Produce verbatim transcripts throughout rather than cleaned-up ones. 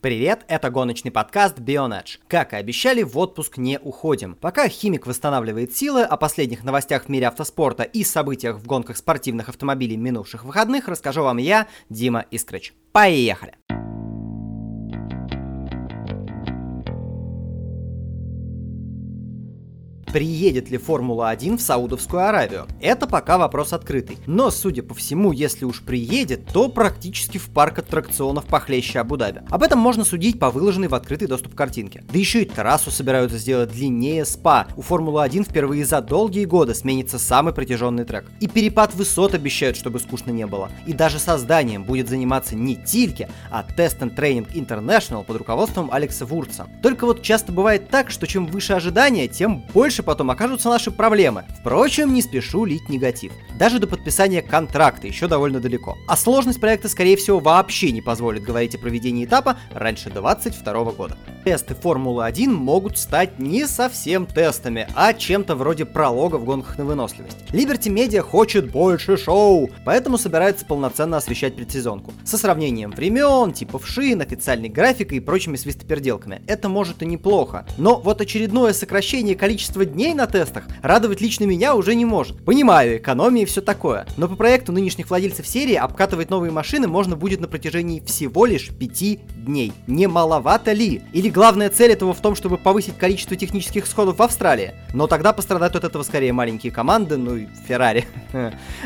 Привет, это гоночный подкаст «Бионедж». Как и обещали, в отпуск не уходим. Пока химик восстанавливает силы, о последних новостях в мире автоспорта и событиях в гонках спортивных автомобилей минувших выходных расскажу вам я, Дима Искрыч. Поехали! Приедет ли Формула один в Саудовскую Аравию? Это пока вопрос открытый. Но, судя по всему, если уж приедет, то практически в парк аттракционов похлеще Абу-Даби. Об этом можно судить по выложенной в открытый доступ картинке. Да еще и трассу собираются сделать длиннее СПА. У Формулы один впервые за долгие годы сменится самый протяженный трек. И перепад высот обещают, чтобы скучно не было. И даже созданием будет заниматься не Тильке, а Test and Training International под руководством Алекса Вурца. Только вот часто бывает так, что чем выше ожидания, тем больше потом окажутся наши проблемы. Впрочем, не спешу лить негатив. Даже до подписания контракта еще довольно далеко. А сложность проекта, скорее всего, вообще не позволит говорить о проведении этапа раньше двадцать второго года. Тесты Формулы один могут стать не совсем тестами, а чем-то вроде пролога в гонках на выносливость. Liberty Media хочет больше шоу, поэтому собирается полноценно освещать предсезонку. Со сравнением времен, типов шин, официальной графикой и прочими свистоперделками. Это может и неплохо. Но вот очередное сокращение количества дней на тестах радовать лично меня уже не может. Понимаю, экономии и все такое, но по проекту нынешних владельцев серии обкатывать новые машины можно будет на протяжении всего лишь пяти дней. Не маловато ли? Или главная цель этого в том, чтобы повысить количество технических сходов в Австралии? Но тогда пострадают от этого скорее маленькие команды, ну и Феррари.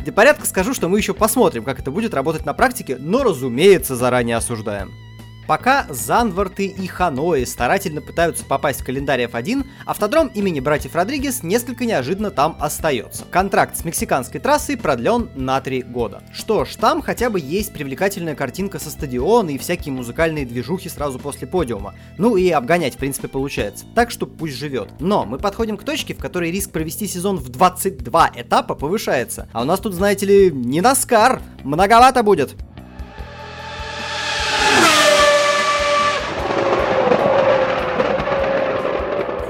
Для порядка скажу, что мы еще посмотрим, как это будет работать на практике, но, разумеется, заранее осуждаем. Пока Зандворты и Ханой старательно пытаются попасть в календарь эф один, автодром имени братьев Родригес несколько неожиданно там остается. Контракт с мексиканской трассой продлен на три года. Что ж, там хотя бы есть привлекательная картинка со стадиона и всякие музыкальные движухи сразу после подиума. Ну и обгонять, в принципе, получается. Так что пусть живет. Но мы подходим к точке, в которой риск провести сезон в двадцать два этапа повышается. А у нас тут, знаете ли, не наскар. Многовато будет.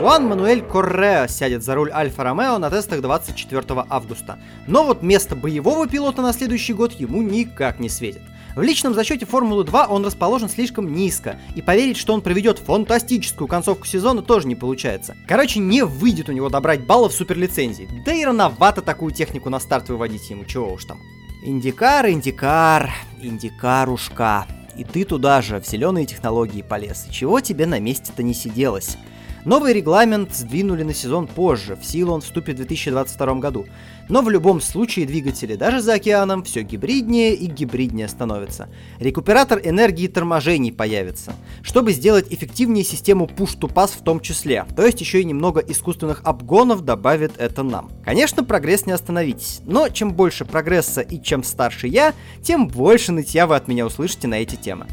Хуан Мануэль Корреа сядет за руль Альфа Ромео на тестах двадцать четвёртого августа. Но вот место боевого пилота на следующий год ему никак не светит. В личном зачете Формулы два он расположен слишком низко, и поверить, что он проведет фантастическую концовку сезона, тоже не получается. Короче, не выйдет у него добрать баллов суперлицензии, да и рановато такую технику на старт выводить ему, чего уж там. Индикар, Индикар, Индикарушка, и ты туда же, в зеленые технологии полез, чего тебе на месте-то не сиделось? Новый регламент сдвинули на сезон позже, в силу он вступит в две тысячи двадцать втором году. Но в любом случае двигатели даже за океаном все гибриднее и гибриднее становятся. Рекуператор энергии торможений появится, чтобы сделать эффективнее систему push-to-pass в том числе, то есть еще и немного искусственных обгонов добавит это нам. Конечно, прогресс не остановить, но чем больше прогресса и чем старше я, тем больше нытья вы от меня услышите на эти темы.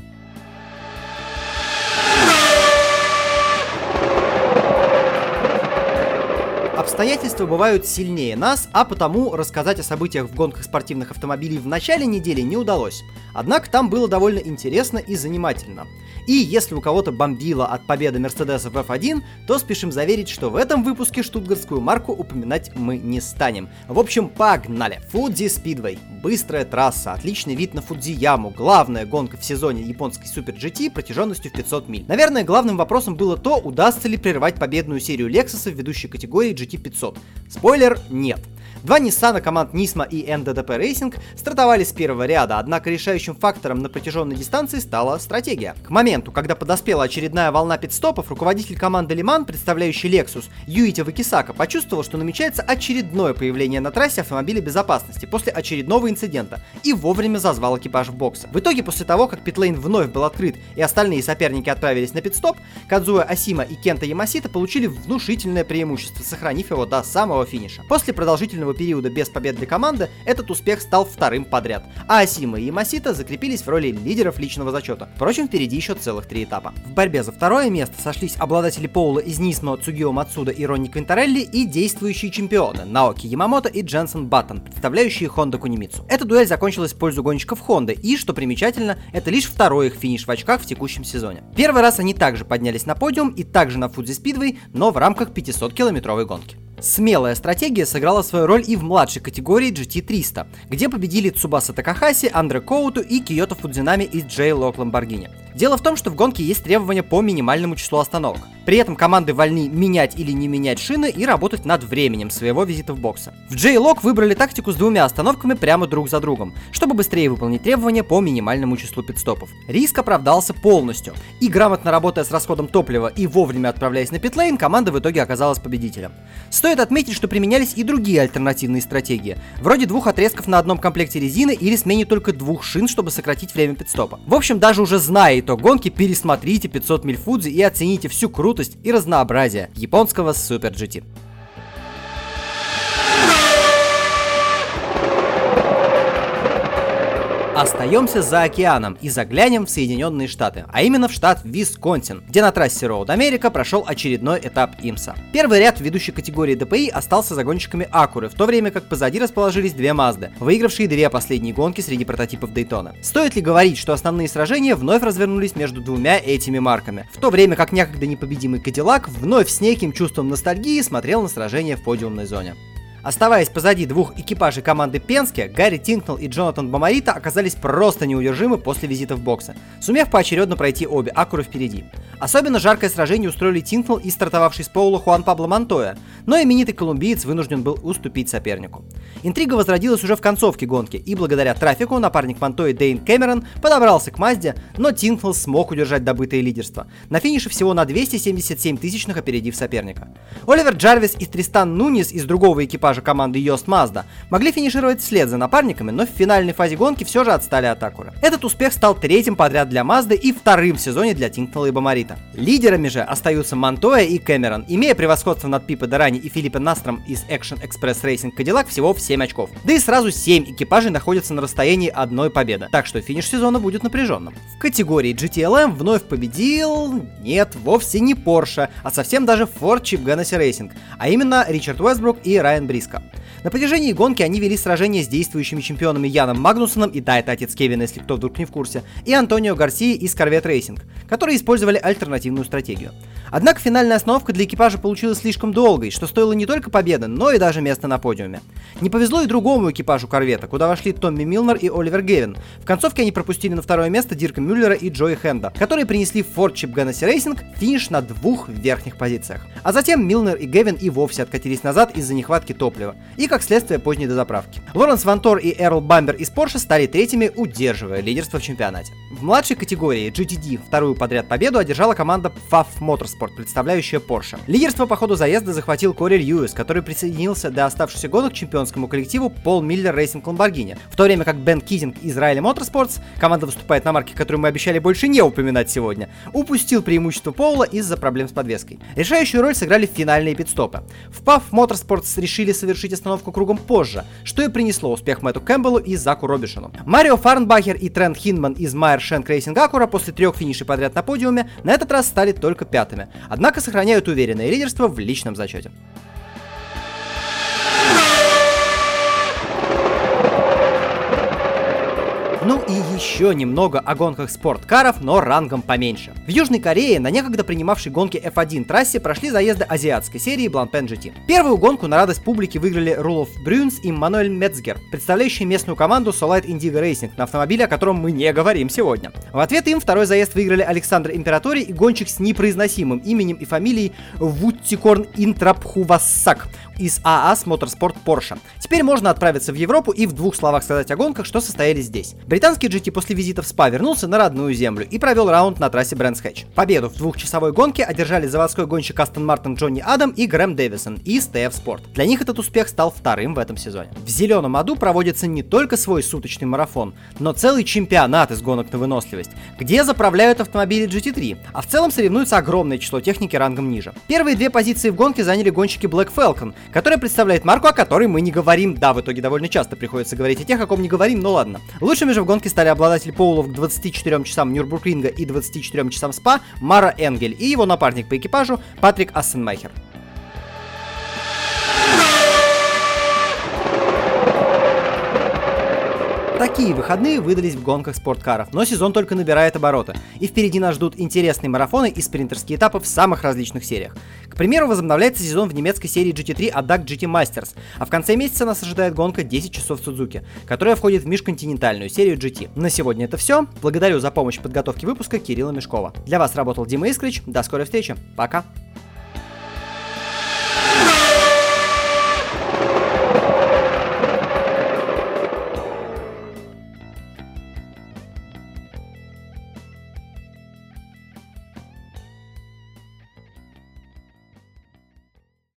Обстоятельства бывают сильнее нас, а потому рассказать о событиях в гонках спортивных автомобилей в начале недели не удалось. Однако там было довольно интересно и занимательно. И если у кого-то бомбило от победы Мерседеса в эф один, то спешим заверить, что в этом выпуске штутгартскую марку упоминать мы не станем. В общем, погнали! Фудзи Спидвей. Быстрая трасса, отличный вид на Фудзи-яму, главная гонка в сезоне японской Супер джи ти протяженностью в пятьсот миль. Наверное, главным вопросом было то, удастся ли прервать победную серию Лексуса в ведущей категории джи ти пятьсот. Спойлер – нет. Два Nissan команд Nisma и эн дэ пэ Racing стартовали с первого ряда, однако решающим фактором на протяженной дистанции стала стратегия. К моменту, когда подоспела очередная волна пит-стопов, руководитель команды Le Mans, представляющий Lexus, Юити Вакисака, почувствовал, что намечается очередное появление на трассе автомобиля безопасности после очередного инцидента и вовремя зазвал экипаж в боксы. В итоге, после того, как питлейн вновь был открыт и остальные соперники отправились на пит-стоп, Кадзуя Асима и Кента Ямасита получили внушительное преимущество, сохранив его до самого финиша. После продолжительного периода без побед для команды, этот успех стал вторым подряд, а Асима и Ямасита закрепились в роли лидеров личного зачета. Впрочем, впереди еще целых три этапа. В борьбе за второе место сошлись обладатели пола из Нисма Цугио Мацуда и Ронни Квинтарелли и действующие чемпионы Наоки Ямамото и Дженсен Баттон, представляющие Хонда Кунимицу. Эта дуэль закончилась в пользу гонщиков Хонды и, что примечательно, это лишь второй их финиш в очках в текущем сезоне. Первый раз они также поднялись на подиум и также на Фудзи Спидвей, но в рамках пятисоткилометровой гонки. Смелая стратегия сыграла свою роль и в младшей категории джи ти триста, где победили Цубаса Такахаси, Андре Коуту и Киото Фудзинами из Джей Лок Ламборгини. Дело в том, что в гонке есть требования по минимальному числу остановок. При этом команды вольны менять или не менять шины и работать над временем своего визита в боксы. В J-Log выбрали тактику с двумя остановками прямо друг за другом, чтобы быстрее выполнить требования по минимальному числу пидстопов. Риск оправдался полностью, и грамотно работая с расходом топлива и вовремя отправляясь на питлейн, команда в итоге оказалась победителем. Стоит отметить, что применялись и другие альтернативные стратегии, вроде двух отрезков на одном комплекте резины или смене только двух шин, чтобы сократить время пидстопа. В общем, даже уже зная итог гонки, пересмотрите пятьсот миль Фудзи и оцените всю крутость и разнообразие японского Super джи ти. Остаемся за океаном и заглянем в Соединенные Штаты, а именно в штат Висконсин, где на трассе Роуд Америка прошел очередной этап имса. Первый ряд ведущей категории ДПИ остался за гонщиками Акуры, в то время как позади расположились две Мазды, выигравшие две последние гонки среди прототипов Дейтона. Стоит ли говорить, что основные сражения вновь развернулись между двумя этими марками, в то время как некогда непобедимый Кадиллак вновь с неким чувством ностальгии смотрел на сражение в подиумной зоне. Оставаясь позади двух экипажей команды Пенске, Гарри Тинкнелл и Джонатан Бомарита оказались просто неудержимы после визита в боксы, сумев поочередно пройти обе Акуры впереди. Особенно жаркое сражение устроили Тинкнелл и стартовавший с Поула Хуан Пабло Монтоя, но именитый колумбиец вынужден был уступить сопернику. Интрига возродилась уже в концовке гонки, и благодаря трафику напарник Монтоя Дейн Кэмерон подобрался к Мазде, но Тинкнелл смог удержать добытое лидерство, на финише всего на двести семьдесят семь тысячных опередив соперника. Оливер Джарвис и Тристан Нунис из другого экипажа команды Йост Мазда могли финишировать вслед за напарниками, но в финальной фазе гонки все же отстали от Акуры. Этот успех стал третьим подряд для Мазды и вторым в сезоне для Тинкнелла и Бомарита. Лидерами же остаются Монтоя и Кэмерон, имея превосходство над Пипо Дерани и Филиппе Настром из Action Express Racing Cadillac всего в семь очков. Да и сразу семь экипажей находятся на расстоянии одной победы, так что финиш сезона будет напряженным. В категории джи ти эл эм вновь победил... Нет, вовсе не Porsche, а совсем даже Ford Chip Ganassi Racing, а именно Ричард Уэсбрук и Райан Брис. На протяжении гонки они вели сражение с действующими чемпионами Яном Магнусоном, и да, это отец Кевина, если кто вдруг не в курсе, и Антонио Гарсией из Корвет Рейсинг, которые использовали альтернативную стратегию. Однако финальная остановка для экипажа получилась слишком долгой, что стоило не только победы, но и даже места на подиуме. Не повезло и другому экипажу Корвета, куда вошли Томми Милнер и Оливер Гевин. В концовке они пропустили на второе место Дирка Мюллера и Джои Хенда, которые принесли в Ford Chip Ganassi Racing финиш на двух верхних позициях. А затем Милнер и Гевин и вовсе откатились назад из-за нехватки топлива и, как следствие, поздней дозаправки. Лоренс Вантор и Эрл Бамбер из Porsche стали третьими, удерживая лидерство в чемпионате. В младшей категории джи ти ди вторую подряд победу одержала команда эф эй эф Motorsport, представляющая Porsche. Лидерство по ходу заезда захватил Кори Льюис, который присоединился до оставшихся гонок к чемпионскому коллективу Пол Миллер Racing Lamborghini, в то время как Бен Китинг из Райли Motorsports, команда выступает на марке, которую мы обещали больше не упоминать сегодня, упустил преимущество Поула из-за проблем с подвеской. Решающую роль сыграли финальные пидстопы. В эф эй эф Motorsports решили совершить остановку кругом позже, что и принесло успех Мэтту Кэмпбеллу и Заку Робишину. Марио Фарнбахер и Трент Хинман из Майер Шенк Рейсинг Акура после трех финишей подряд на подиуме на этот раз стали только пятыми, однако сохраняют уверенное лидерство в личном зачете. Ну и еще немного о гонках спорткаров, но рангом поменьше. В Южной Корее на некогда принимавшей гонки эф один трассе прошли заезды азиатской серии Blancpain джи ти. Первую гонку на радость публики выиграли Рулов Брюнс и Мануэль Мецгер, представляющие местную команду Solite Indigo Racing, на автомобиле, о котором мы не говорим сегодня. В ответ им второй заезд выиграли Александр Императори и гонщик с непроизносимым именем и фамилией Вуттикорн Интрапхувассак из ААС Motorsport Porsche. Теперь можно отправиться в Европу и в двух словах сказать о гонках, что состоялись здесь. Британский джи ти после визита в СПА вернулся на родную землю и провел раунд на трассе Brands Hatch. Победу в двухчасовой гонке одержали заводской гонщик Aston Martin Джонни Адам и Грэм Дэвисон из ти эф Sport. Для них этот успех стал вторым в этом сезоне. В Зеленом Аду проводится не только свой суточный марафон, но целый чемпионат из гонок на выносливость, где заправляют автомобили джи ти три, а в целом соревнуется огромное число техники рангом ниже. Первые две позиции в гонке заняли гонщики Black Falcon, которая представляет марку, о которой мы не говорим. Да, в итоге довольно часто приходится говорить о тех, о ком не говорим, но ладно. Лучшими же в гонке стали обладатель поулов к двадцати четырем часам Нюрбургринга и двадцати четырем часам СПА Мара Энгель и его напарник по экипажу Патрик Ассенмайхер. Такие выходные выдались в гонках спорткаров, но сезон только набирает обороты, и впереди нас ждут интересные марафоны и спринтерские этапы в самых различных сериях. К примеру, возобновляется сезон в немецкой серии джи ти три от Duck джи ти Masters, а в конце месяца нас ожидает гонка десять часов Судзуки, которая входит в межконтинентальную серию джи ти. На сегодня это все. Благодарю за помощь в подготовке выпуска Кирилла Мешкова. Для вас работал Дима Искрыч. До скорой встречи. Пока.